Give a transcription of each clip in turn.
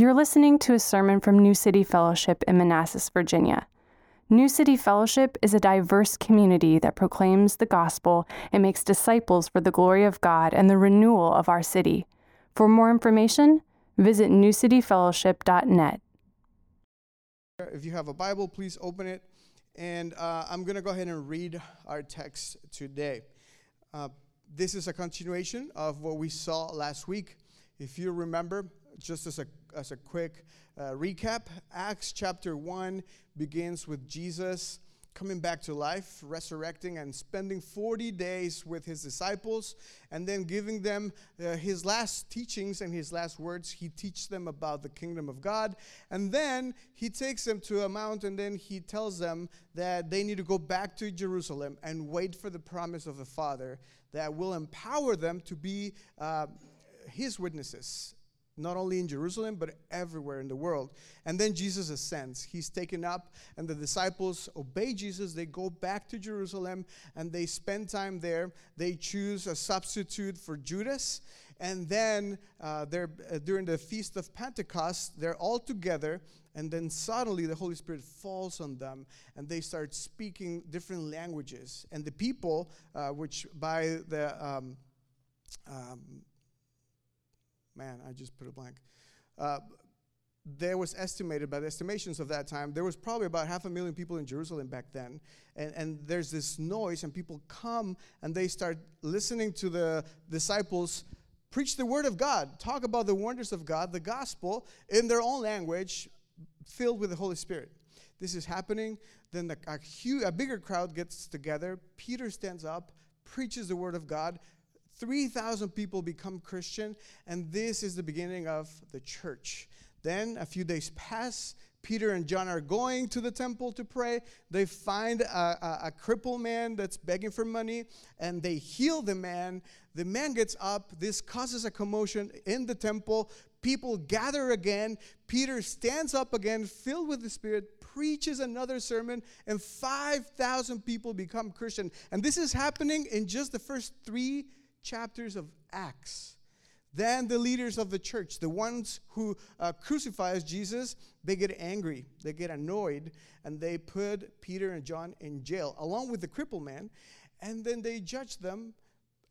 You're listening to a sermon from New City Fellowship in Manassas, Virginia. New City Fellowship is a diverse community that proclaims the gospel and makes disciples for the glory of God and the renewal of our city. For more information, visit newcityfellowship.net. If you have a Bible, please open it, and I'm going to go ahead and read our text today. This is a continuation of what we saw last week. If you remember, just as a quick recap, Acts chapter 1 begins with Jesus coming back to life, resurrecting, and spending 40 days with his disciples, and then giving them his last teachings and his last words. He teaches them about the kingdom of God, and then he takes them to a mount, and then he tells them that they need to go back to Jerusalem and wait for the promise of the Father that will empower them to be his witnesses, not only in Jerusalem, but everywhere in the world. And then Jesus ascends. He's taken up, and the disciples obey Jesus. They go back to Jerusalem, and they spend time there. They choose a substitute for Judas. And then during the Feast of Pentecost, they're all together, and then suddenly the Holy Spirit falls on them, and they start speaking different languages. And the people, which by the... there was estimated, by the estimations of that time, there was probably about 500,000 people in Jerusalem back then. And there's this noise, and people come, and they start listening to the disciples preach the word of God, talk about the wonders of God, the gospel, in their own language, filled with the Holy Spirit. This is happening. Then a bigger crowd gets together. Peter stands up, preaches the word of God. 3,000 people become Christian, and this is the beginning of the church. Then a few days pass. Peter and John are going to the temple to pray. They find a crippled man that's begging for money, and they heal the man. The man gets up. This causes a commotion in the temple. People gather again. Peter stands up again, filled with the Spirit, preaches another sermon, and 5,000 people become Christian. And this is happening in just the first three chapters of Acts. Then the leaders of the church, the ones who crucifies Jesus, they get angry, they get annoyed, and they put Peter and John in jail, along with the crippled man, and then they judge them,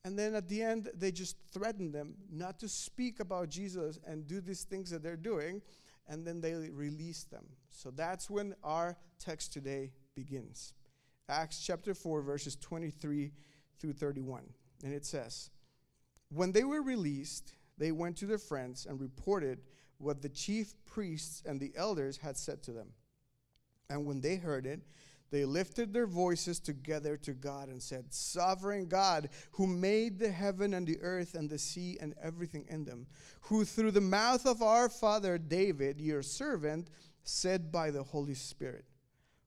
and then at the end, they just threaten them not to speak about Jesus and do these things that they're doing, and then they release them. So that's when our text today begins. Acts chapter 4, verses 23 through 31. And it says, "When they were released, they went to their friends and reported what the chief priests and the elders had said to them. And when they heard it, they lifted their voices together to God and said, 'Sovereign God, who made the heaven and the earth and the sea and everything in them, who through the mouth of our father David, your servant, said by the Holy Spirit,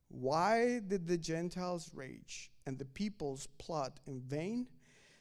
why did the Gentiles rage and the peoples plot in vain?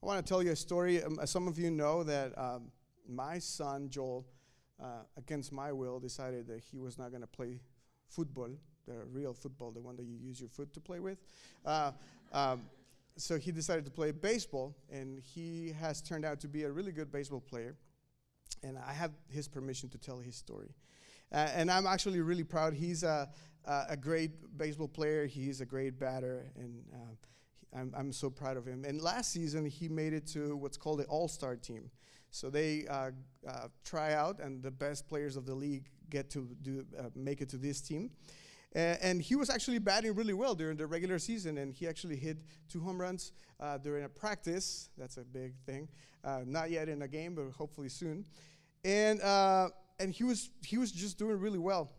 I want to tell you a story. As some of you know, that my son, Joel, against my will, decided that he was not going to play football, the real football, the one that you use your foot to play with. So he decided to play baseball, and he has turned out to be a really good baseball player. And I have his permission to tell his story. And I'm actually really proud. He's a great baseball player. He's a great batter, and I'm so proud of him. And last season, he made it to what's called the All-Star team. So they try out, and the best players of the league get to make it to this team. And he was actually batting really well during the regular season, and he actually hit 2 home runs during a practice. That's a big thing. Not yet in a game, but hopefully soon. And he was just doing really well.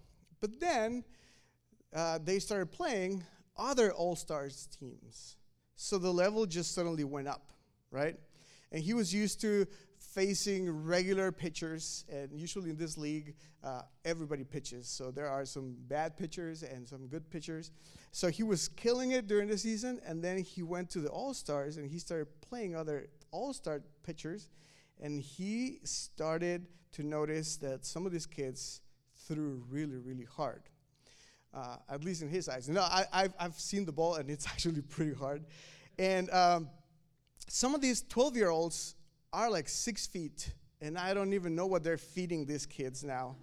But then they started playing other All-Stars teams, so the level just suddenly went up, right? And he was used to facing regular pitchers, and usually in this league, everybody pitches. So there are some bad pitchers and some good pitchers. So he was killing it during the season, and then he went to the All-Stars, and he started playing other All-Star pitchers, and he started to notice that some of these kids threw really, really hard, at least in his eyes. You know, I've seen the ball, and it's actually pretty hard. And some of these 12-year-olds are like 6 feet, and I don't even know what they're feeding these kids now,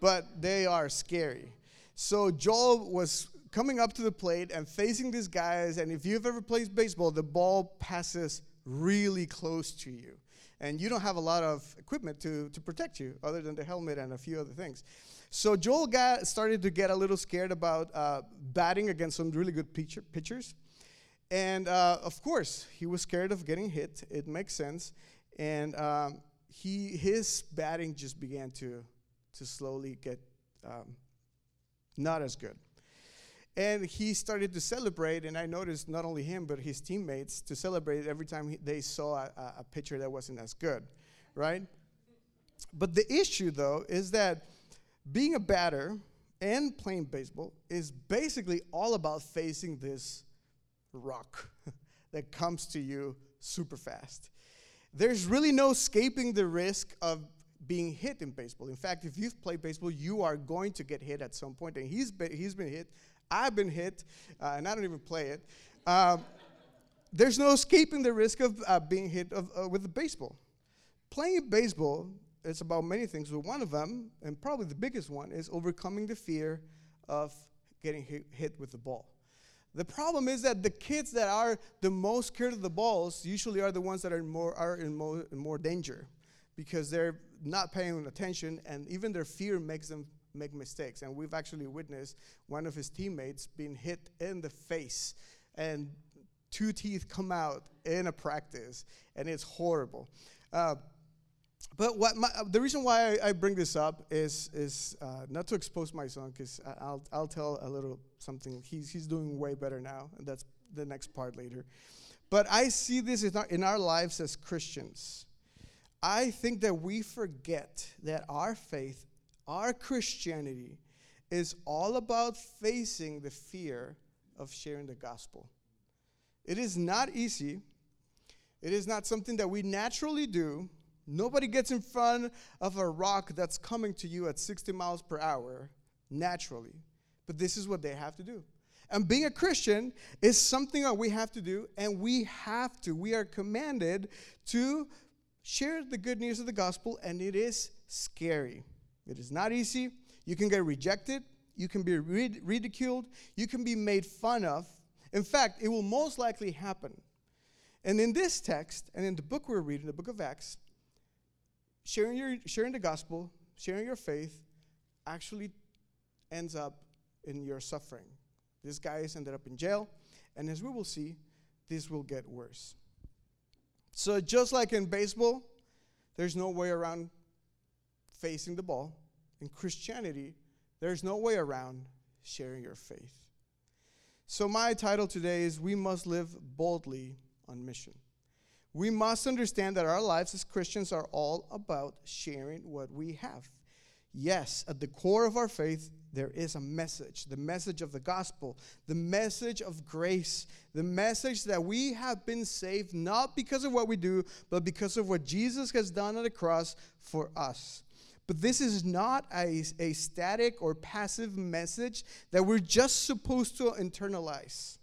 but they are scary. So Joel was coming up to the plate and facing these guys, and if you've ever played baseball, the ball passes really close to you, and you don't have a lot of equipment to protect you other than the helmet and a few other things. So Joel started to get a little scared about batting against some really good pitchers, and of course, he was scared of getting hit. It makes sense. And his batting just began to slowly get not as good. And he started to celebrate, and I noticed not only him, but his teammates, to celebrate every time they saw a pitcher that wasn't as good, right? But the issue, though, is that being a batter and playing baseball is basically all about facing this rock that comes to you super fast. There's really no escaping the risk of being hit in baseball. In fact, if you've played baseball, you are going to get hit at some point. And he's been hit. I've been hit, and I don't even play it. There's no escaping the risk of being hit with the baseball. Playing baseball is about many things, but one of them, and probably the biggest one, is overcoming the fear of getting hit with the ball. The problem is that the kids that are the most scared of the balls usually are the ones that are in more danger, because they're not paying attention, and even their fear makes them make mistakes. And we've actually witnessed one of his teammates being hit in the face, and 2 teeth come out in a practice, and it's horrible. But the reason why I bring this up is not to expose my son, because I'll tell a little something. He's doing way better now, and that's the next part later. But I see this in our lives as Christians. I think that we forget that our faith, our Christianity, is all about facing the fear of sharing the gospel. It is not easy. It is not something that we naturally do. Nobody gets in front of a rock that's coming to you at 60 miles per hour naturally. But this is what they have to do. And being a Christian is something that we have to do, and we are commanded to share the good news of the gospel, and it is scary. It is not easy. You can get rejected. You can be ridiculed. You can be made fun of. In fact, it will most likely happen. And in this text, and in the book we're reading, the book of Acts, sharing the gospel, sharing your faith, actually ends up in your suffering. These guys ended up in jail, and as we will see, this will get worse. So just like in baseball, there's no way around facing the ball. In Christianity, there's no way around sharing your faith. So my title today is We Must Live Boldly on Mission. We must understand that our lives as Christians are all about sharing what we have. Yes, at the core of our faith, there is a message, the message of the gospel, the message of grace, the message that we have been saved not because of what we do, but because of what Jesus has done on the cross for us. But this is not a static or passive message that we're just supposed to internalize.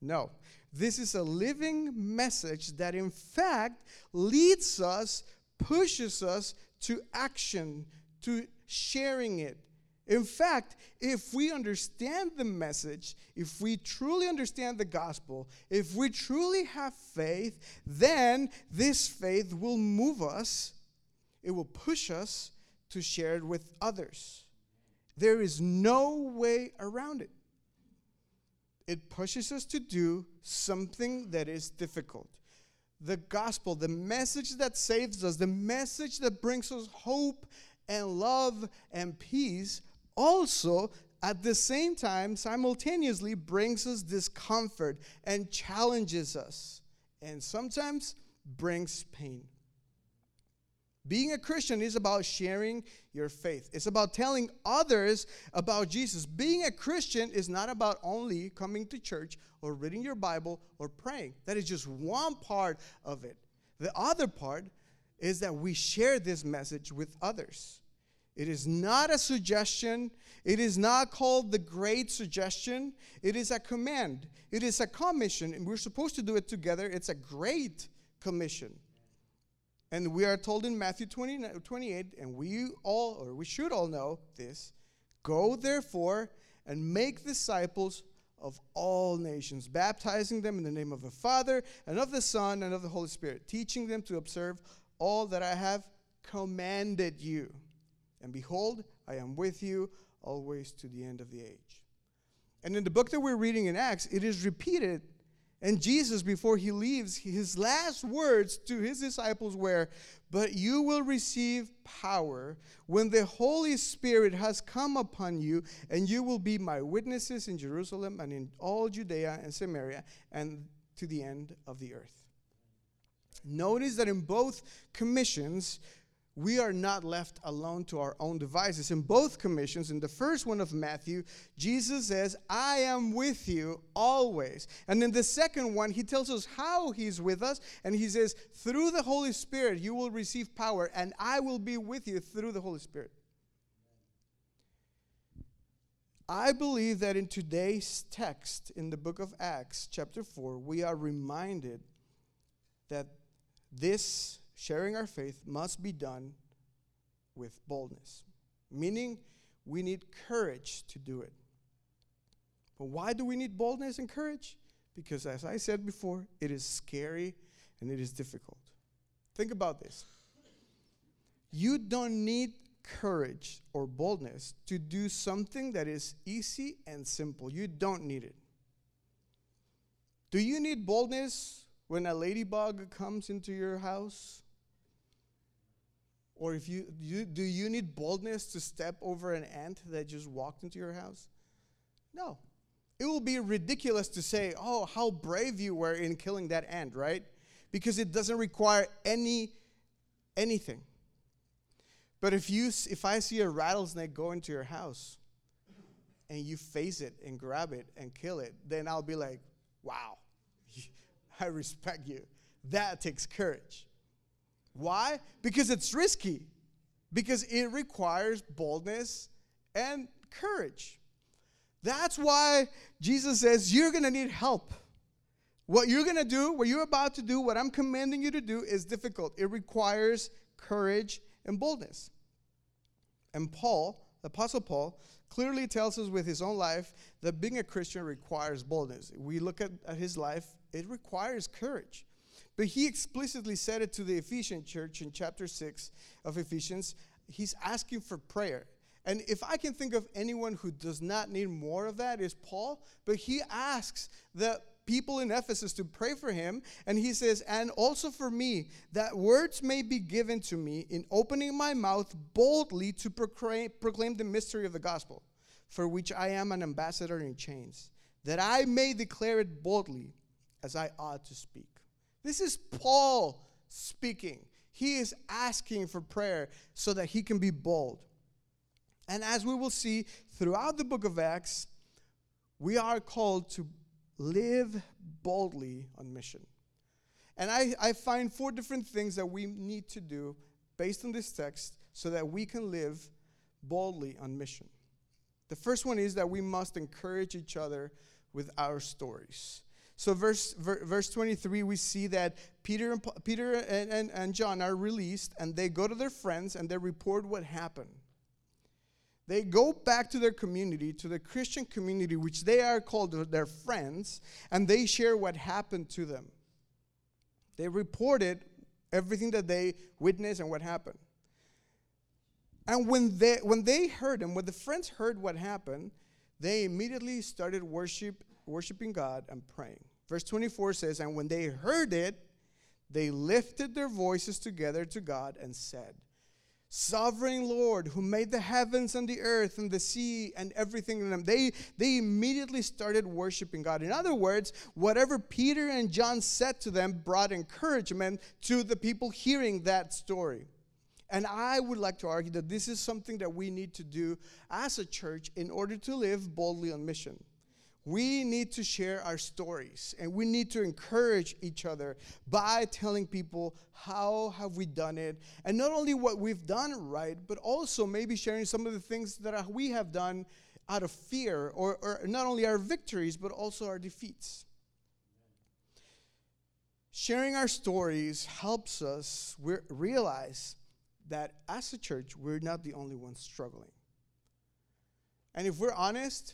No. This is a living message that, in fact, leads us, pushes us to action, to sharing it. In fact, if we understand the message, if we truly understand the gospel, if we truly have faith, then this faith will move us, it will push us to share it with others. There is no way around it. It pushes us to do something that is difficult. The gospel, the message that saves us, the message that brings us hope and love and peace, also at the same time, simultaneously brings us discomfort and challenges us, and sometimes brings pain. Being a Christian is about sharing your faith. It's about telling others about Jesus. Being a Christian is not about only coming to church or reading your Bible or praying. That is just one part of it. The other part is that we share this message with others. It is not a suggestion. It is not called the great suggestion. It is a command. It is a commission, and we're supposed to do it together. It's a great commission. And we are told in Matthew 28, and we should all know this, go therefore and make disciples of all nations, baptizing them in the name of the Father and of the Son and of the Holy Spirit, teaching them to observe all that I have commanded you. And behold, I am with you always to the end of the age. And in the book that we're reading in Acts, it is repeated. And Jesus, before he leaves, his last words to his disciples were, "But you will receive power when the Holy Spirit has come upon you, and you will be my witnesses in Jerusalem and in all Judea and Samaria and to the end of the earth." Notice that in both commissions, we are not left alone to our own devices. In both commissions, in the first one of Matthew, Jesus says, "I am with you always." And in the second one, he tells us how he's with us. And he says, "Through the Holy Spirit, you will receive power, and I will be with you through the Holy Spirit." I believe that in today's text, in the book of Acts, chapter 4, we are reminded that this sharing our faith must be done with boldness, meaning we need courage to do it. But why do we need boldness and courage? Because, as I said before, it is scary and it is difficult. Think about this. You don't need courage or boldness to do something that is easy and simple. You don't need it. Do you need boldness when a ladybug comes into your house? Or if do you need boldness to step over an ant that just walked into your house? No. It will be ridiculous to say, "Oh, how brave you were in killing that ant," right? Because it doesn't require anything. But if I see a rattlesnake go into your house and you face it and grab it and kill it, then I'll be like, "Wow. I respect you." That takes courage. Why? Because it's risky. Because it requires boldness and courage. That's why Jesus says you're going to need help. What you're going to do, what you're about to do, what I'm commanding you to do is difficult. It requires courage and boldness. And Paul, Apostle Paul, clearly tells us with his own life that being a Christian requires boldness. We look at his life. It requires courage. But he explicitly said it to the Ephesian church in chapter 6 of Ephesians. He's asking for prayer. And if I can think of anyone who does not need more of that, is Paul. But he asks the people in Ephesus to pray for him. And he says, "And also for me, that words may be given to me in opening my mouth boldly to proclaim the mystery of the gospel, for which I am an ambassador in chains, that I may declare it boldly, as I ought to speak." This is Paul speaking. He is asking for prayer so that he can be bold. And as we will see throughout the book of Acts, we are called to live boldly on mission. And I find four different things that we need to do based on this text so that we can live boldly on mission. The first one is that we must encourage each other with our stories. So verse 23, we see that Peter and John are released, and they go to their friends, and they report what happened. They go back to their community, to the Christian community, which they are called their friends, and they share what happened to them. They reported everything that they witnessed and what happened. And when they heard him, when the friends heard what happened, they immediately started worshiping God and praying. Verse 24 says, and when they heard it, they lifted their voices together to God and said, Sovereign Lord, who made the heavens and the earth and the sea and everything in them. They immediately started worshiping God. In other words, whatever Peter and John said to them brought encouragement to the people hearing that story. And I would like to argue that this is something that we need to do as a church in order to live boldly on mission. We need to share our stories, and we need to encourage each other by telling people how have we done it, and not only what we've done right, but also maybe sharing some of the things that we have done out of fear, or not only our victories, but also our defeats. Sharing our stories helps us realize that as a church, we're not the only ones struggling. And if we're honest,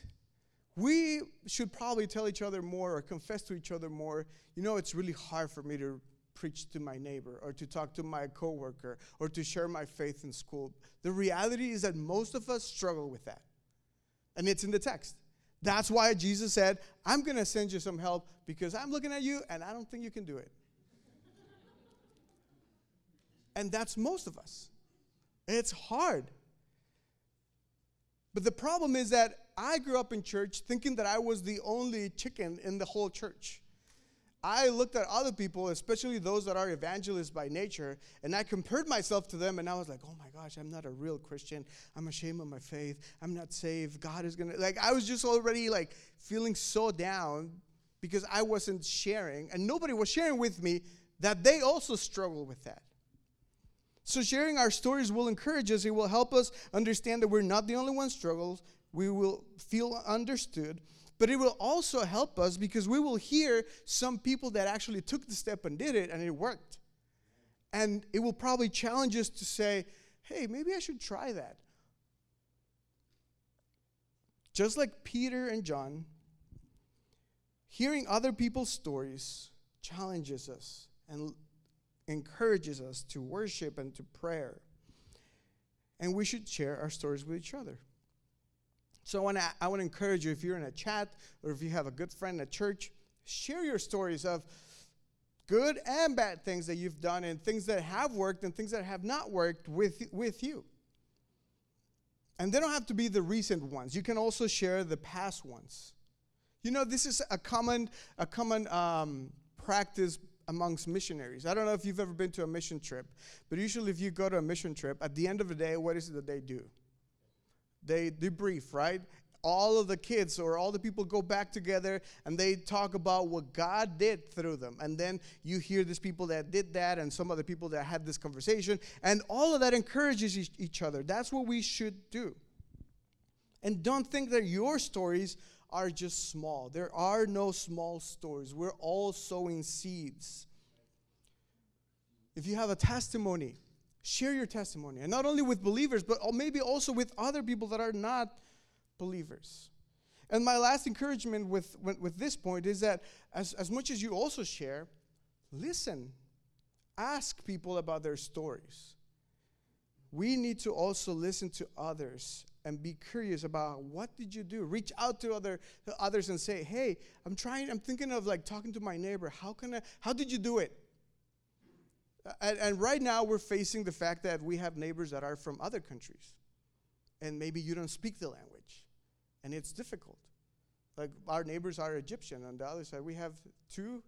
we should probably tell each other more or confess to each other more, you know, it's really hard for me to preach to my neighbor or to talk to my coworker or to share my faith in school. The reality is that most of us struggle with that. And it's in the text. That's why Jesus said, I'm going to send you some help because I'm looking at you and I don't think you can do it. And that's most of us. It's hard. But the problem is that I grew up in church thinking that I was the only chicken in the whole church. I looked at other people, especially those that are evangelists by nature, and I compared myself to them, and I was like, oh my gosh, I'm not a real Christian. I'm ashamed of my faith. I'm not saved. God is going to, I was just already, feeling so down because I wasn't sharing, and nobody was sharing with me that they also struggle with that. So sharing our stories will encourage us. It will help us understand that we're not the only ones struggles. We will feel understood. But it will also help us because we will hear some people that actually took the step and did it, and it worked. And it will probably challenge us to say, hey, maybe I should try that. Just like Peter and John, hearing other people's stories challenges us and encourages us to worship and to prayer. And we should share our stories with each other. So I want to encourage you, if you're in a chat or if you have a good friend at church, share your stories of good and bad things that you've done and things that have worked and things that have not worked with you. And they don't have to be the recent ones. You can also share the past ones. You know, this is a common practice amongst missionaries. I don't know if you've ever been to a mission trip, but usually if you go to a mission trip, at the end of the day, what is it that they do? They debrief, right? All of the kids or all the people go back together and they talk about what God did through them. And then you hear these people that did that and some other people that had this conversation. And all of that encourages each other. That's what we should do. And don't think that your stories are just small. There are no small stories. We're all sowing seeds. If you have a testimony, share your testimony, and not only with believers, but maybe also with other people that are not believers. And my last encouragement with this point is that as much as you also share, listen. Ask people about their stories. We need to also listen to others and be curious about what did you do. Reach out to others and say, hey, I'm thinking of talking to my neighbor. How did you do it? And right now, we're facing the fact that we have neighbors that are from other countries. And maybe you don't speak the language. And it's difficult. Our neighbors are Egyptian. On the other side, we have two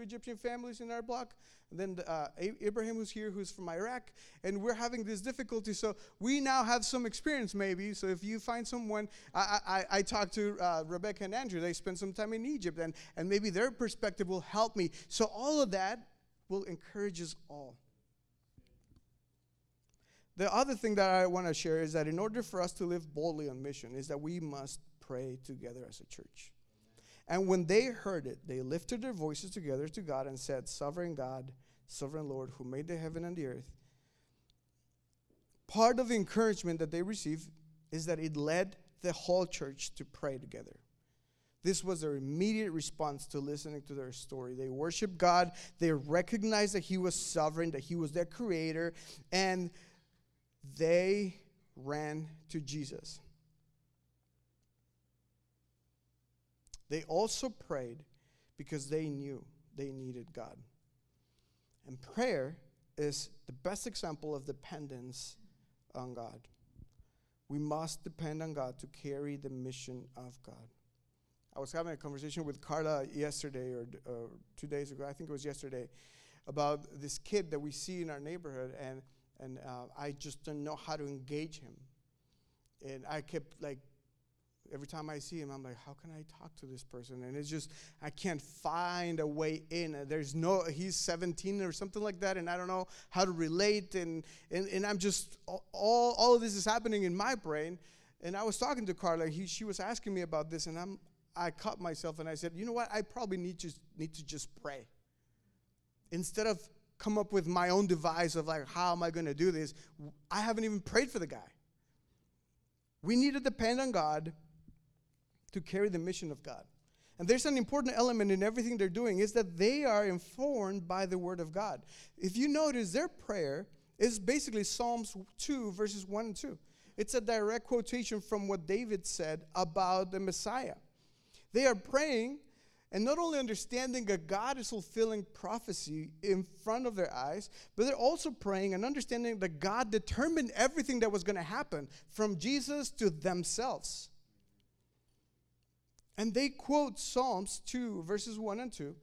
Egyptian families in our block. And then Ibrahim, who's here, who's from Iraq. And we're having this difficulty. So we now have some experience, maybe. So if you find someone, I talked to Rebecca and Andrew. They spent some time in Egypt. And maybe their perspective will help me. So all of that will encourage us all. The other thing that I want to share is that in order for us to live boldly on mission is that we must pray together as a church. Amen. And when they heard it, they lifted their voices together to God and said, Sovereign God, Sovereign Lord, who made the heaven and the earth. Part of the encouragement that they received is that it led the whole church to pray together. This was their immediate response to listening to their story. They worshiped God. They recognized that he was sovereign, that he was their creator. And They ran to Jesus. They also prayed because they knew they needed God. And prayer is the best example of dependence on God. We must depend on God to carry the mission of God. I was having a conversation with Carla yesterday or 2 days ago, I think it was yesterday, about this kid that we see in our neighborhood, and I just didn't know how to engage him. And I kept like, every time I see him, I'm like, how can I talk to this person? And it's just, I can't find a way in. He's 17 or something like that, and I don't know how to relate. And I'm just, all of this is happening in my brain. And I was talking to Carla. She was asking me about this, and I caught myself, and I said, you know what? I probably need to just pray. Instead of come up with my own device of like, how am I going to do this? I haven't even prayed for the guy. We need to depend on God to carry the mission of God. And there's an important element in everything they're doing is that they are informed by the Word of God. If you notice, their prayer is basically Psalms 2, verses 1 and 2. It's a direct quotation from what David said about the Messiah. They are praying and not only understanding that God is fulfilling prophecy in front of their eyes, but they're also praying and understanding that God determined everything that was going to happen from Jesus to themselves. And they quote Psalms 2, verses 1 and 2,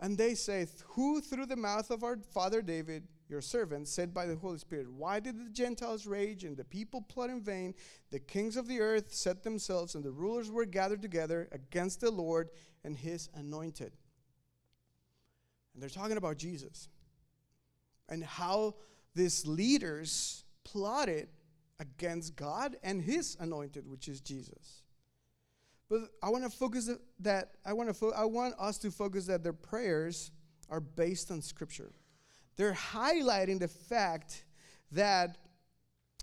and they say, who through the mouth of our father David, your servant, said by the Holy Spirit, why did the Gentiles rage and the people plot in vain? The kings of the earth set themselves and the rulers were gathered together against the Lord and his anointed. And they're talking about Jesus and how these leaders plotted against God and his anointed, which is Jesus. But I want to focus that I want us to focus that their prayers are based on Scripture. They're highlighting the fact that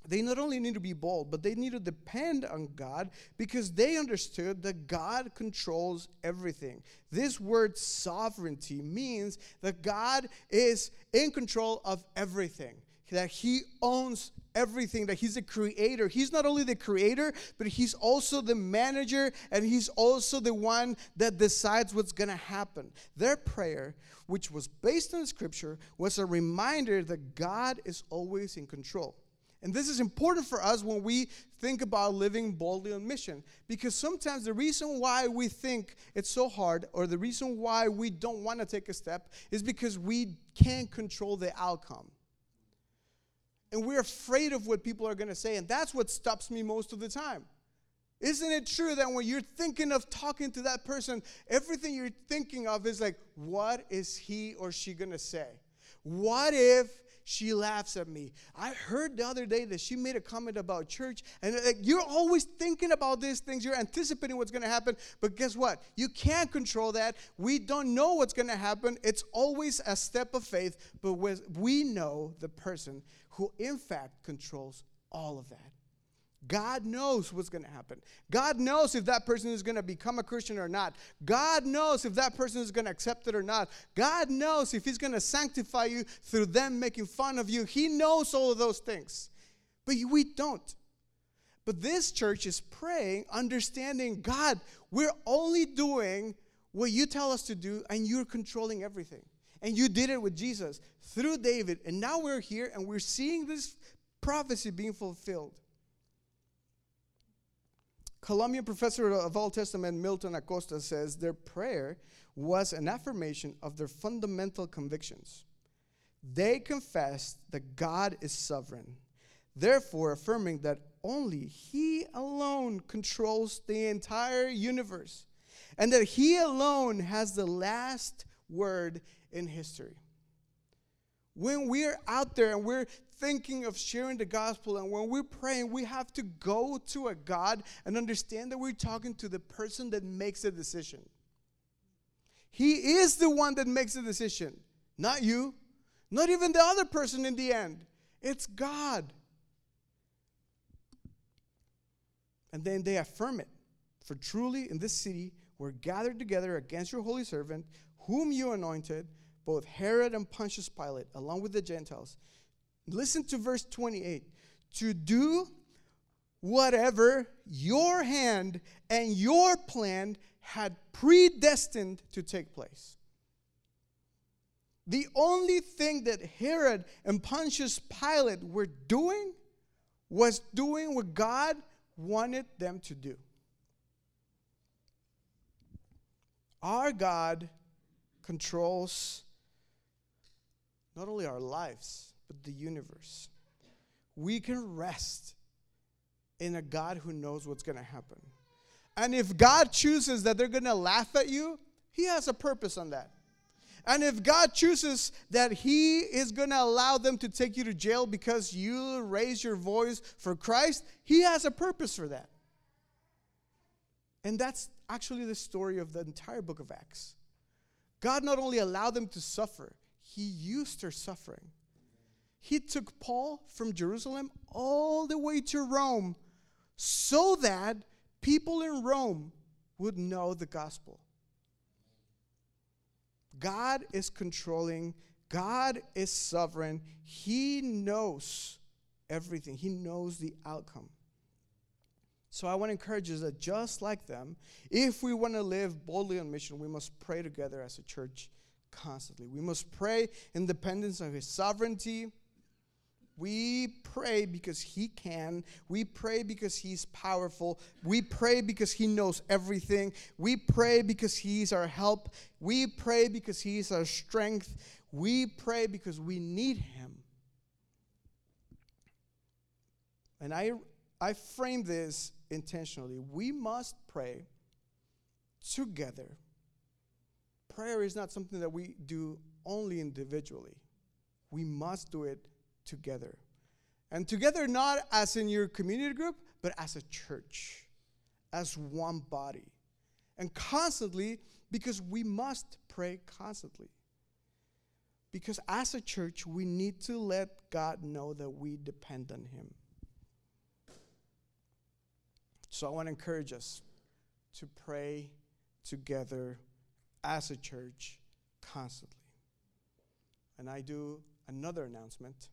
they not only need to be bold, but they need to depend on God because they understood that God controls everything. This word sovereignty means that God is in control of everything, that he owns everything, that he's the creator. He's not only the creator, but he's also the manager, and he's also the one that decides what's going to happen. Their prayer, which was based on Scripture, was a reminder that God is always in control. And this is important for us when we think about living boldly on mission, because sometimes the reason why we think it's so hard or the reason why we don't want to take a step is because we can't control the outcome. And we're afraid of what people are going to say. And that's what stops me most of the time. Isn't it true that when you're thinking of talking to that person, everything you're thinking of is like, what is he or she going to say? What if she laughs at me? I heard the other day that she made a comment about church. And like, you're always thinking about these things. You're anticipating what's going to happen. But guess what? You can't control that. We don't know what's going to happen. It's always a step of faith. But we know the person who in fact controls all of that. God knows what's going to happen. God knows if that person is going to become a Christian or not. God knows if that person is going to accept it or not. God knows if he's going to sanctify you through them making fun of you. He knows all of those things. But we don't. But this church is praying, understanding, God, we're only doing what you tell us to do, and you're controlling everything. And you did it with Jesus through David. And now we're here and we're seeing this prophecy being fulfilled. Colombian professor of Old Testament Milton Acosta says their prayer was an affirmation of their fundamental convictions. They confessed that God is sovereign, therefore affirming that only He alone controls the entire universe and that He alone has the last word in history. When we're out there and we're thinking of sharing the gospel and when we're praying, we have to go to a God and understand that we're talking to the person that makes the decision. He is the one that makes the decision, not you, not even the other person in the end. It's God. And then they affirm it. For truly in this city we're gathered together against your holy servant, whom you anointed, both Herod and Pontius Pilate, along with the Gentiles. Listen to verse 28. to do whatever your hand and your plan had predestined to take place. The only thing that Herod and Pontius Pilate were doing was doing what God wanted them to do. Our God controls not only our lives, but the universe. We can rest in a God who knows what's going to happen. And if God chooses that they're going to laugh at you, He has a purpose on that. And if God chooses that He is going to allow them to take you to jail because you raise your voice for Christ, He has a purpose for that. And that's actually the story of the entire book of Acts. God not only allowed them to suffer, He used their suffering. He took Paul from Jerusalem all the way to Rome so that people in Rome would know the gospel. God is controlling. God is sovereign. He knows everything. He knows the outcome. So I want to encourage us that just like them, if we want to live boldly on mission, we must pray together as a church constantly. We must pray in dependence on His sovereignty. We pray because He can. We pray because He's powerful. We pray because He knows everything. We pray because He's our help. We pray because He's our strength. We pray because we need Him. And I frame this intentionally. We must pray together. Prayer is not something that we do only individually. We must do it together. And together, not as in your community group, but as a church, as one body. And constantly, because we must pray constantly. Because as a church, we need to let God know that we depend on Him. So I want to encourage us to pray together as a church constantly. And I do another announcement.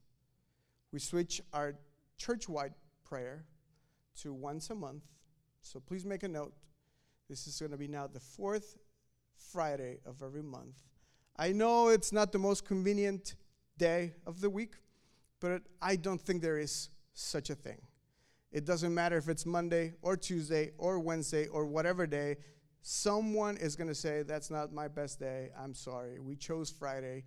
We switch our church-wide prayer to once a month. So please make a note. This is going to be now the fourth Friday of every month. I know it's not the most convenient day of the week, but I don't think there is such a thing. It doesn't matter if it's Monday or Tuesday or Wednesday or whatever day. Someone is going to say, that's not my best day. I'm sorry. We chose Friday.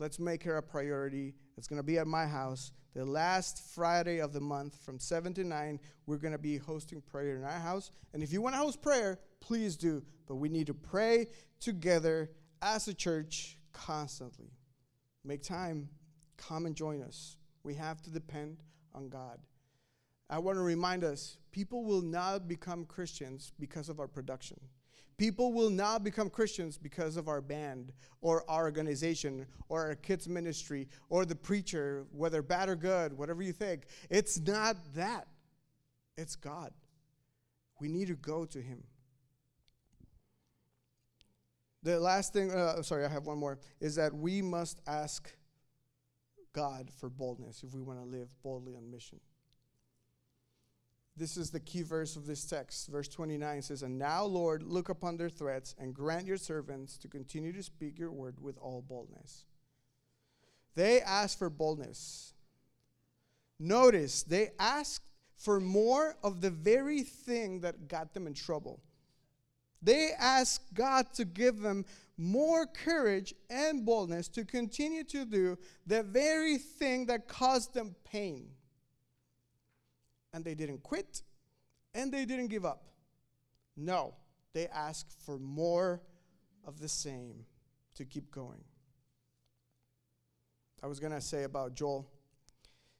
Let's make her a priority. It's going to be at my house. The last Friday of the month from 7 to 9, we're going to be hosting prayer in our house. And if you want to host prayer, please do. But we need to pray together as a church constantly. Make time. Come and join us. We have to depend on God. I want to remind us, people will not become Christians because of our production. People will not become Christians because of our band or our organization or our kids' ministry or the preacher, whether bad or good, whatever you think. It's not that. It's God. We need to go to Him. The last thing, I have one more, is that we must ask God for boldness if we want to live boldly on mission. This is the key verse of this text. Verse 29 says, "And now, Lord, look upon their threats and grant your servants to continue to speak your word with all boldness." They asked for boldness. Notice, they asked for more of the very thing that got them in trouble. They asked God to give them more courage and boldness to continue to do the very thing that caused them pain. And they didn't quit, and they didn't give up. No, they asked for more of the same to keep going. I was going to say about Joel,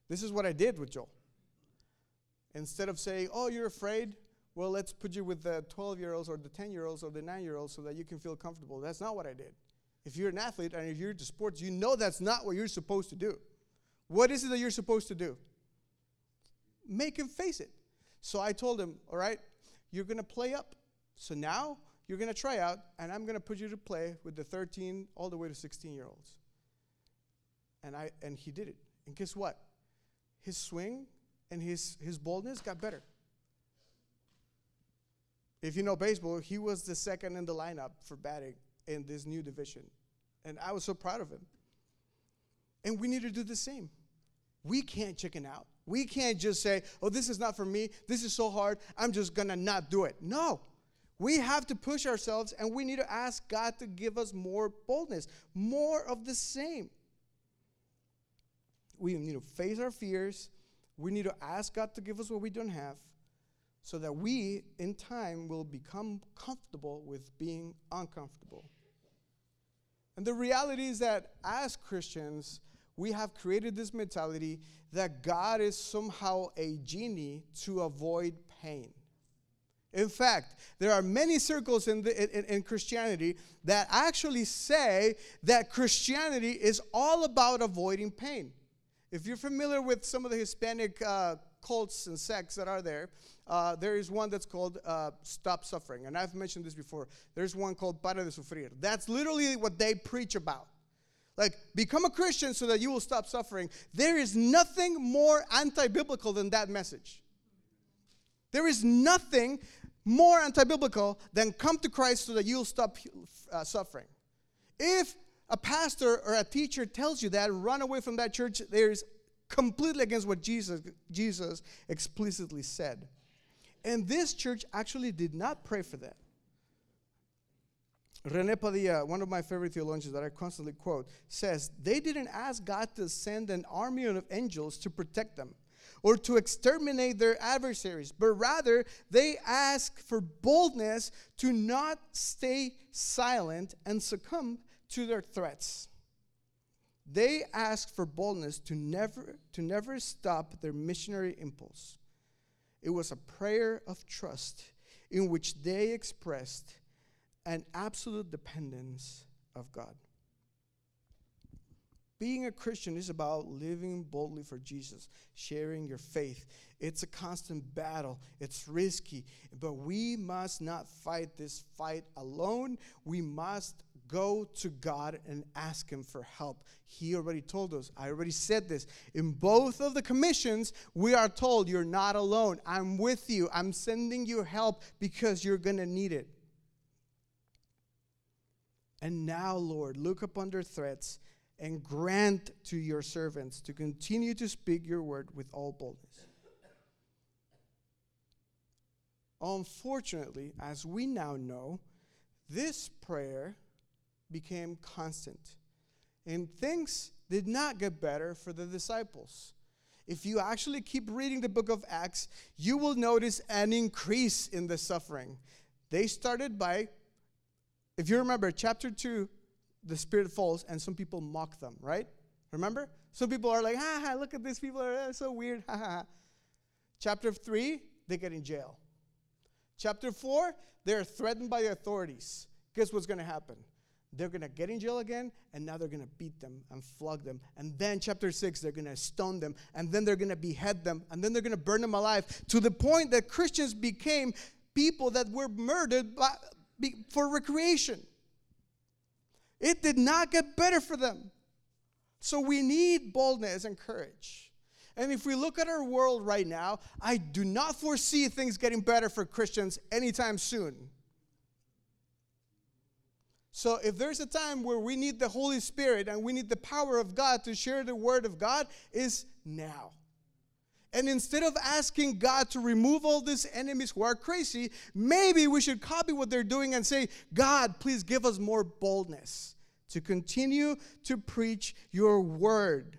this is what I did with Joel. Instead of saying, "Oh, you're afraid? Well, let's put you with the 12-year-olds or the 10-year-olds or the 9-year-olds so that you can feel comfortable." That's not what I did. If you're an athlete and if you're into sports, you know that's not what you're supposed to do. What is it that you're supposed to do? Make him face it. So I told him, "All right, you're going to play up. So now you're going to try out, and I'm going to put you to play with the 13 all the way to 16-year-olds." And he did it. And guess what? His swing and his boldness got better. If you know baseball, he was the second in the lineup for batting in this new division. And I was so proud of him. And we need to do the same. We can't chicken out. We can't just say, oh, this is not for me. This is so hard. I'm just going to not do it. No. We have to push ourselves, and we need to ask God to give us more boldness, more of the same. We need to face our fears. We need to ask God to give us what we don't have so that we, in time, will become comfortable with being uncomfortable. And the reality is that as Christians, we have created this mentality that God is somehow a genie to avoid pain. In fact, there are many circles in Christianity that actually say that Christianity is all about avoiding pain. If you're familiar with some of the Hispanic cults and sects that are there, there is one that's called Stop Suffering. And I've mentioned this before. There's one called Para de Sufrir. That's literally what they preach about. Like, become a Christian so that you will stop suffering. There is nothing more anti-biblical than that message. There is nothing more anti-biblical than come to Christ so that you'll stop suffering. If a pastor or a teacher tells you that, run away from that church. There's completely against what Jesus explicitly said. And this church actually did not pray for that. René Padilla, one of my favorite theologians that I constantly quote, says, they didn't ask God to send an army of angels to protect them or to exterminate their adversaries, but rather they asked for boldness to not stay silent and succumb to their threats. They asked for boldness to never stop their missionary impulse. It was a prayer of trust in which they expressed an absolute dependence of God. Being a Christian is about living boldly for Jesus, sharing your faith. It's a constant battle. It's risky, but we must not fight this fight alone. We must go to God and ask him for help. He already told us. I already said this. In both of the commissions, we are told, you're not alone. I'm with you. I'm sending you help because you're going to need it. And now, Lord, look upon their threats and grant to your servants to continue to speak your word with all boldness. Unfortunately, as we now know, this prayer became constant, and things did not get better for the disciples. If you actually keep reading the book of Acts, you will notice an increase in the suffering. They started by, if you remember, chapter 2, the Spirit falls, and some people mock them, right? Remember? Some people are like, ha, ha, look at these people, they're so weird, ha, ha, ha. Chapter 3, they get in jail. Chapter 4, they're threatened by the authorities. Guess what's going to happen? They're going to get in jail again, and now they're going to beat them and flog them. And then chapter 6, they're going to stone them, and then they're going to behead them, and then they're going to burn them alive, to the point that Christians became people that were murdered for recreation. It did not get better for them. So we need boldness and courage. And if we look at our world right now, I do not foresee things getting better for Christians anytime soon. So if there's a time where we need the Holy Spirit and we need the power of God to share the word of God, is now. And instead of asking God to remove all these enemies who are crazy, maybe we should copy what they're doing and say, God, please give us more boldness to continue to preach your word.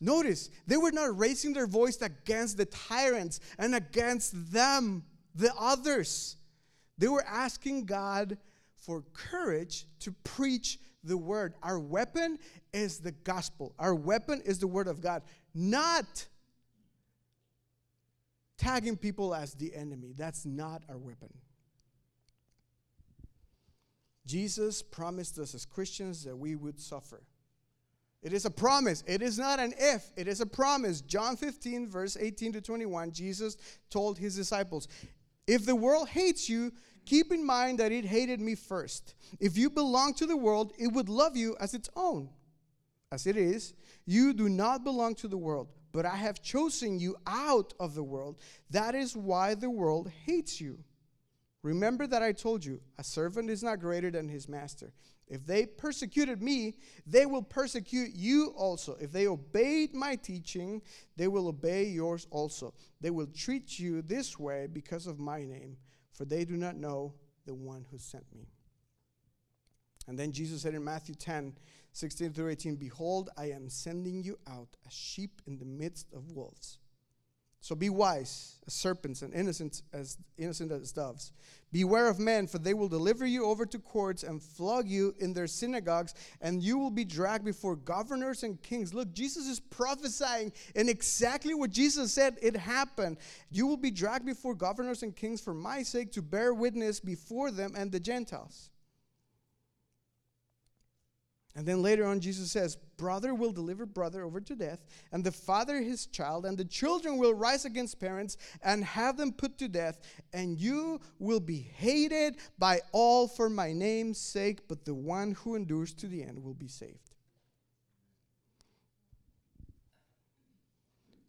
Notice, they were not raising their voice against the tyrants and against them, the others. They were asking God for courage to preach the word. Our weapon is the gospel. Our weapon is the word of God. Not tagging people as the enemy. That's not our weapon. Jesus promised us as Christians that we would suffer. It is a promise. It is not an if. It is a promise. John 15, verse 18 to 21, Jesus told his disciples, if the world hates you, keep in mind that it hated me first. If you belong to the world, it would love you as its own. As it is, you do not belong to the world, but I have chosen you out of the world. That is why the world hates you. Remember that I told you, a servant is not greater than his master. If they persecuted me, they will persecute you also. If they obeyed my teaching, they will obey yours also. They will treat you this way because of my name, for they do not know the one who sent me. And then Jesus said in Matthew 10:16-18, behold, I am sending you out as sheep in the midst of wolves. So be wise as serpents and innocent as doves. Beware of men, for they will deliver you over to courts and flog you in their synagogues, and you will be dragged before governors and kings. Look, Jesus is prophesying, and exactly what Jesus said, it happened. You will be dragged before governors and kings for my sake, to bear witness before them and the Gentiles. And then later on, Jesus says, brother will deliver brother over to death, and the father his child, and the children will rise against parents and have them put to death, and you will be hated by all for my name's sake, but the one who endures to the end will be saved.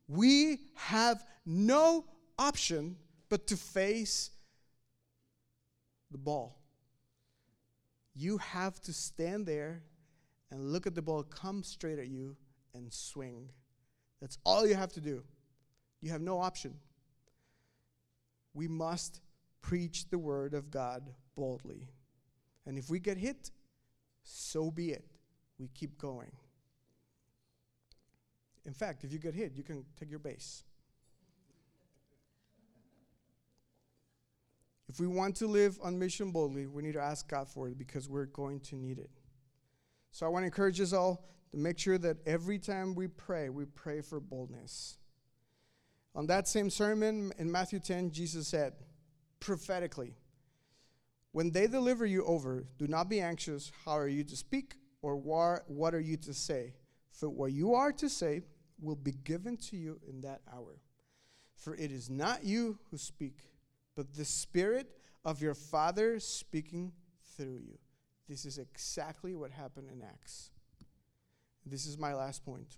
We have no option but to face the ball. You have to stand there and look at the ball come straight at you and swing. That's all you have to do. You have no option. We must preach the word of God boldly. And if we get hit, so be it. We keep going. In fact, if you get hit, you can take your base. If we want to live on mission boldly, we need to ask God for it, because we're going to need it. So I want to encourage us all to make sure that every time we pray for boldness. On that same sermon in Matthew 10, Jesus said, prophetically, when they deliver you over, do not be anxious, how are you to speak, or what are you to say? For what you are to say will be given to you in that hour. For it is not you who speak, but the Spirit of your Father speaking through you. This is exactly what happened in Acts. This is my last point.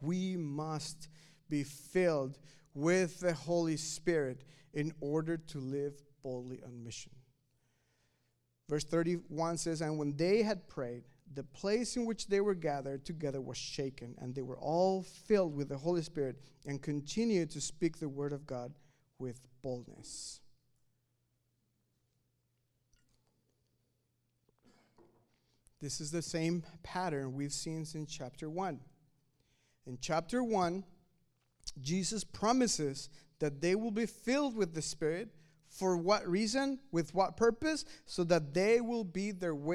We must be filled with the Holy Spirit in order to live boldly on mission. Verse 31 says, and when they had prayed, the place in which they were gathered together was shaken, and they were all filled with the Holy Spirit and continued to speak the word of God with boldness. This is the same pattern we've seen since chapter 1. In chapter 1, Jesus promises that they will be filled with the Spirit. For what reason? With what purpose? So that they will be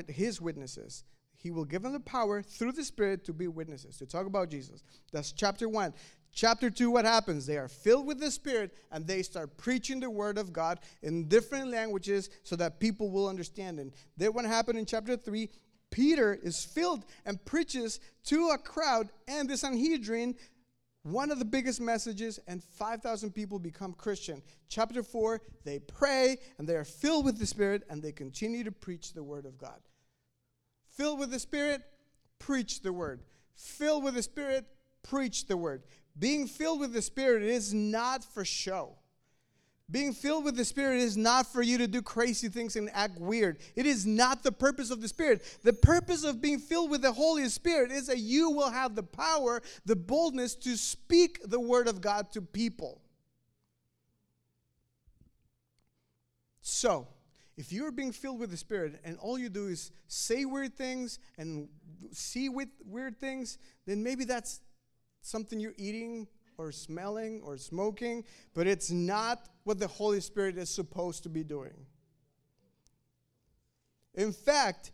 his witnesses. He will give them the power through the Spirit to be witnesses, to talk about Jesus. That's chapter 1. Chapter 2, what happens? They are filled with the Spirit, and they start preaching the word of God in different languages so that people will understand it. Then what happened in chapter 3? Peter is filled and preaches to a crowd and the Sanhedrin one of the biggest messages, and 5,000 people become Christian. Chapter 4, they pray, and they are filled with the Spirit, and they continue to preach the word of God. Filled with the Spirit, preach the word. Filled with the Spirit, preach the word. Being filled with the Spirit is not for show. Being filled with the Spirit is not for you to do crazy things and act weird. It is not the purpose of the Spirit. The purpose of being filled with the Holy Spirit is that you will have the power, the boldness to speak the word of God to people. So, if you're being filled with the Spirit and all you do is say weird things and see weird things, then maybe that's something you're eating or smelling or smoking, but it's not what the Holy Spirit is supposed to be doing. In fact,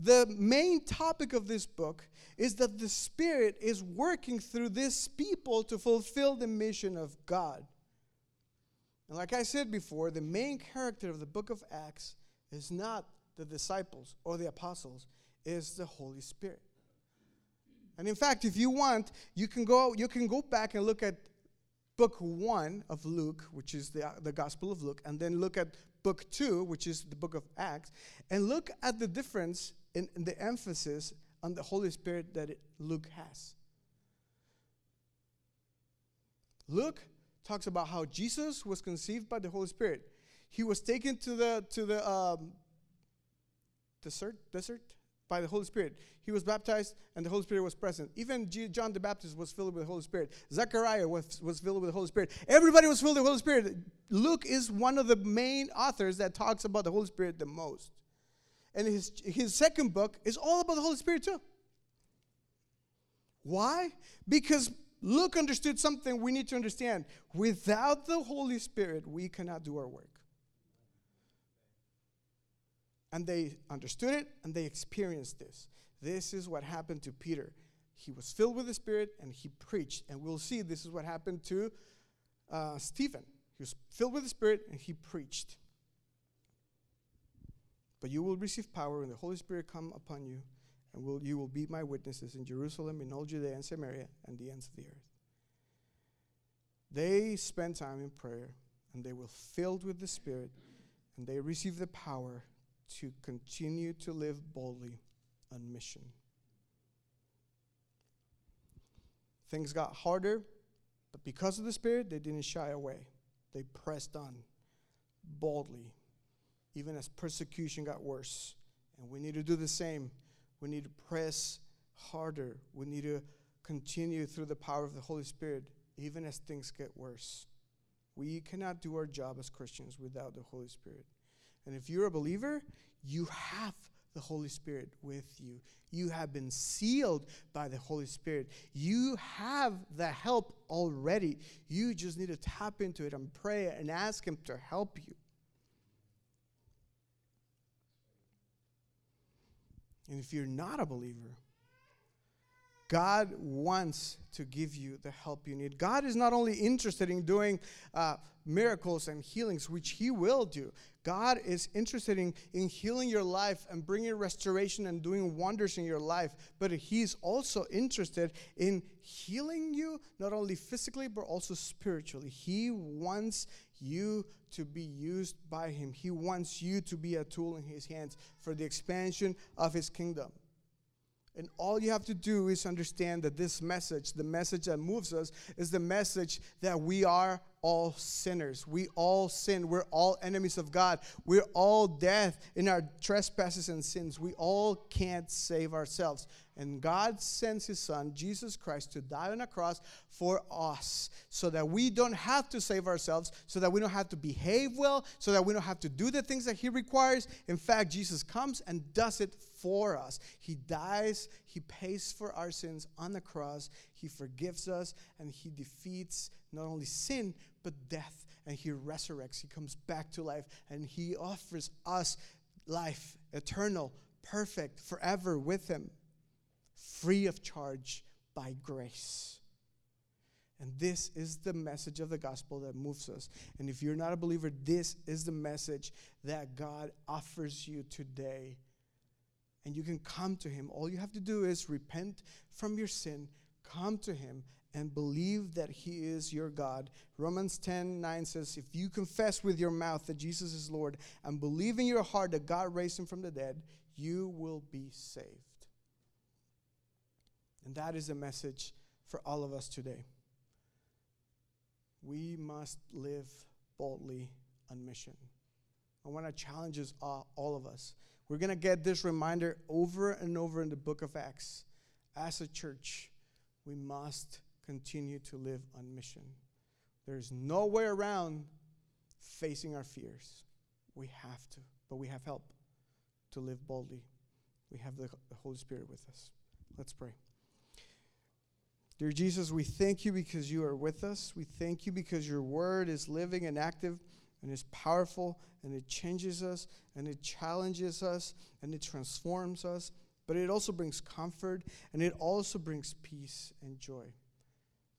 the main topic of this book is that the Spirit is working through these people to fulfill the mission of God. And like I said before, the main character of the book of Acts is not the disciples or the apostles, it's the Holy Spirit. And in fact, if you want, you can go back and look at book 1 of Luke, which is the Gospel of Luke, and then look at book 2, which is the book of Acts, and look at the difference in the emphasis on the Holy Spirit that Luke has. Luke talks about how Jesus was conceived by the Holy Spirit. He was taken to the desert by the Holy Spirit. He was baptized, and the Holy Spirit was present. Even John the Baptist was filled with the Holy Spirit. Zechariah was filled with the Holy Spirit. Everybody was filled with the Holy Spirit. Luke is one of the main authors that talks about the Holy Spirit the most. And his second book is all about the Holy Spirit too. Why? Because Luke understood something we need to understand. Without the Holy Spirit, we cannot do our work. And they understood it, and they experienced this. This is what happened to Peter. He was filled with the Spirit, and he preached. And we'll see this is what happened to Stephen. He was filled with the Spirit, and he preached. But you will receive power when the Holy Spirit come upon you, and you will be my witnesses in Jerusalem, in all Judea and Samaria, and the ends of the earth. They spent time in prayer, and they were filled with the Spirit, and they received the power to continue to live boldly on mission. Things got harder, but because of the Spirit, they didn't shy away. They pressed on boldly, even as persecution got worse. And we need to do the same. We need to press harder. We need to continue through the power of the Holy Spirit, even as things get worse. We cannot do our job as Christians without the Holy Spirit. And if you're a believer, you have the Holy Spirit with you. You have been sealed by the Holy Spirit. You have the help already. You just need to tap into it and pray and ask Him to help you. And if you're not a believer, God wants to give you the help you need. God is not only interested in doing miracles and healings, which He will do. God is interested in healing your life and bringing restoration and doing wonders in your life. But He's also interested in healing you, not only physically, but also spiritually. He wants you to be used by Him. He wants you to be a tool in His hands for the expansion of His kingdom. And all you have to do is understand that this message, the message that moves us, is the message that we are all sinners. We all sin. We're all enemies of God. We're all dead in our trespasses and sins. We all can't save ourselves. And God sends His Son, Jesus Christ, to die on a cross for us so that we don't have to save ourselves, so that we don't have to behave well, so that we don't have to do the things that He requires. In fact, Jesus comes and does it for us. He dies, He pays for our sins on the cross, He forgives us, and He defeats not only sin, but death. And He resurrects, He comes back to life, and He offers us life, eternal, perfect, forever with Him, free of charge by grace. And this is the message of the gospel that moves us. And if you're not a believer, this is the message that God offers you today. And you can come to Him. All you have to do is repent from your sin, come to Him, and believe that He is your God. Romans 10:9 says, if you confess with your mouth that Jesus is Lord and believe in your heart that God raised Him from the dead, you will be saved. And that is the message for all of us today. We must live boldly on mission. I want to challenge us all of us. We're going to get this reminder over and over in the book of Acts. As a church, we must continue to live on mission. There's no way around facing our fears. We have to, but we have help to live boldly. We have the Holy Spirit with us. Let's pray. Dear Jesus, we thank You because You are with us. We thank You because Your word is living and active and is powerful, and it changes us, and it challenges us, and it transforms us. But it also brings comfort, and it also brings peace and joy.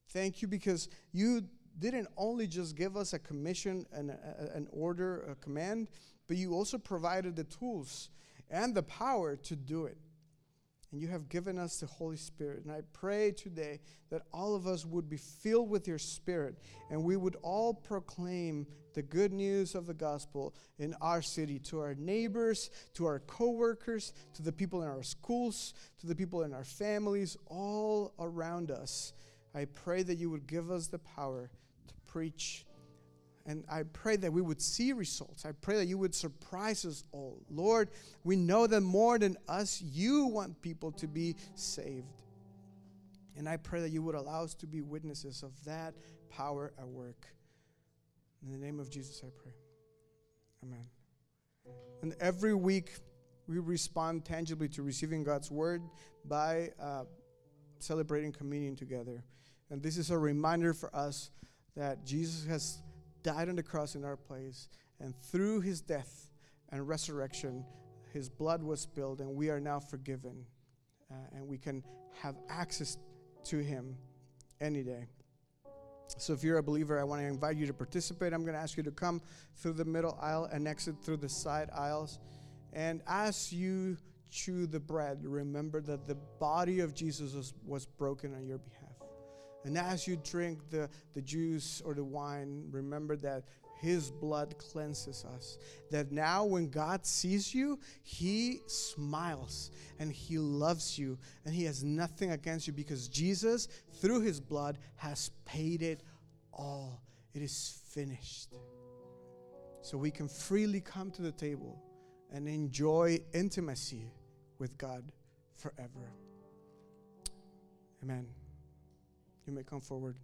Thank You because You didn't only just give us a commission and an order, a command, but You also provided the tools and the power to do it. And You have given us the Holy Spirit. And I pray today that all of us would be filled with Your Spirit, and we would all proclaim the good news of the gospel in our city, to our neighbors, to our coworkers, to the people in our schools, to the people in our families, all around us. I pray that you would give us the power to preach. And I pray that we would see results. I pray that you would surprise us all. Lord, we know that more than us, you want people to be saved. And I pray that you would allow us to be witnesses of that power at work. In the name of Jesus, I pray. Amen. And every week, we respond tangibly to receiving God's word by celebrating communion together. And this is a reminder for us that Jesus has died on the cross in our place, and through his death and resurrection, his blood was spilled, and we are now forgiven, and we can have access to him any day. So if you're a believer, I want to invite you to participate. I'm going to ask you to come through the middle aisle and exit through the side aisles. And as you chew the bread, remember that the body of Jesus was broken on your behalf. And as you drink the juice or the wine, remember that his blood cleanses us. That now when God sees you, he smiles and he loves you and he has nothing against you because Jesus, through his blood, has paid it all. It is finished. So we can freely come to the table and enjoy intimacy with God forever. Amen. You may come forward.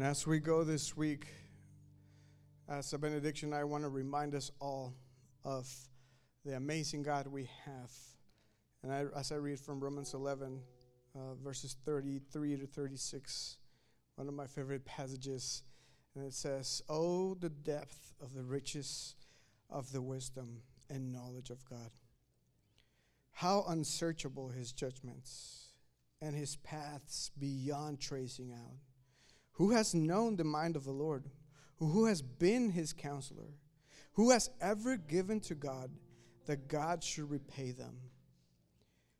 And as we go this week, as a benediction, I want to remind us all of the amazing God we have. And as I read from Romans 11, verses 33 to 36, one of my favorite passages, and it says, "Oh, the depth of the riches of the wisdom and knowledge of God. How unsearchable his judgments and his paths beyond tracing out. Who has known the mind of the Lord? Who has been his counselor? Who has ever given to God that God should repay them?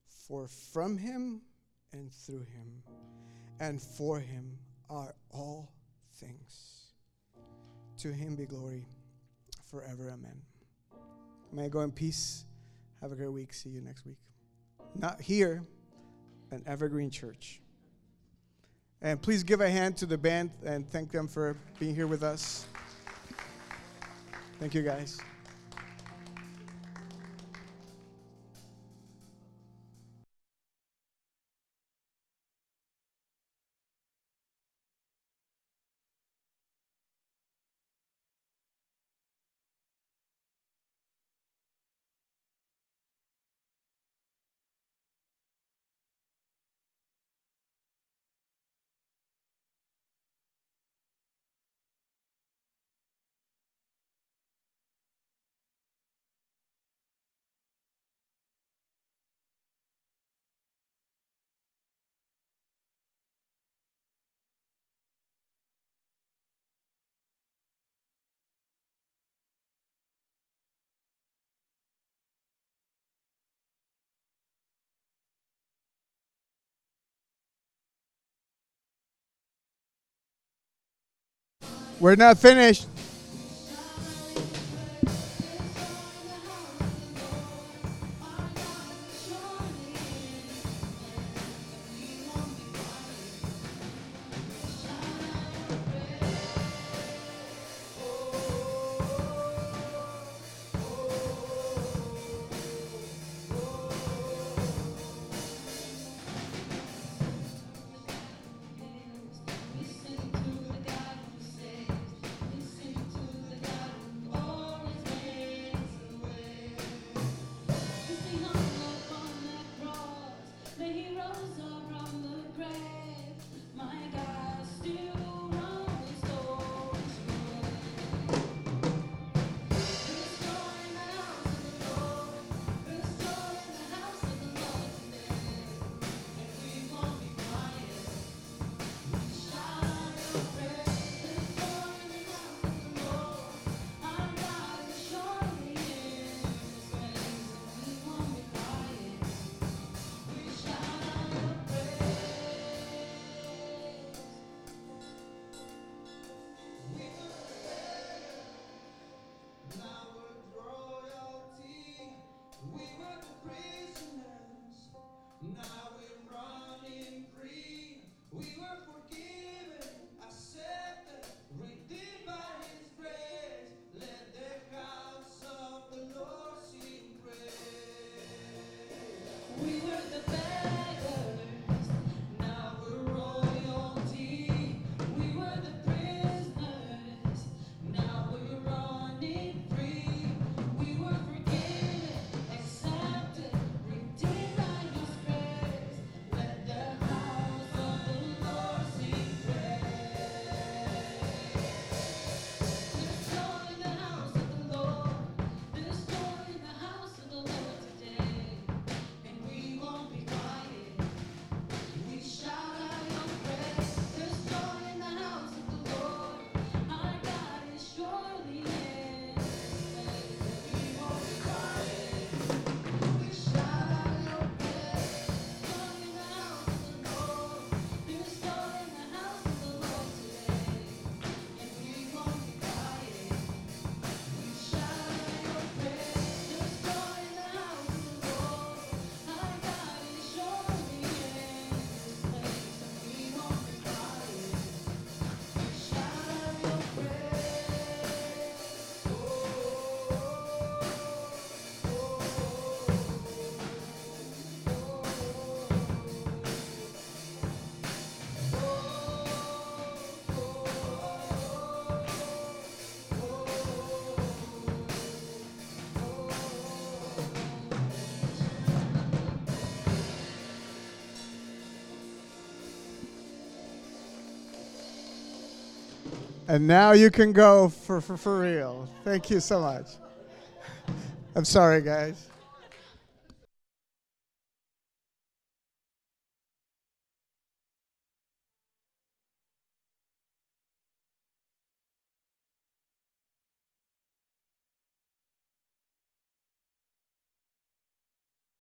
For from him and through him and for him are all things. To him be glory forever. Amen." May I go in peace. Have a great week. See you next week. Not here, an Evergreen Church. And please give a hand to the band and thank them for being here with us. Thank you, guys. We're not finished. And now you can go for real. Thank you so much. I'm sorry, guys.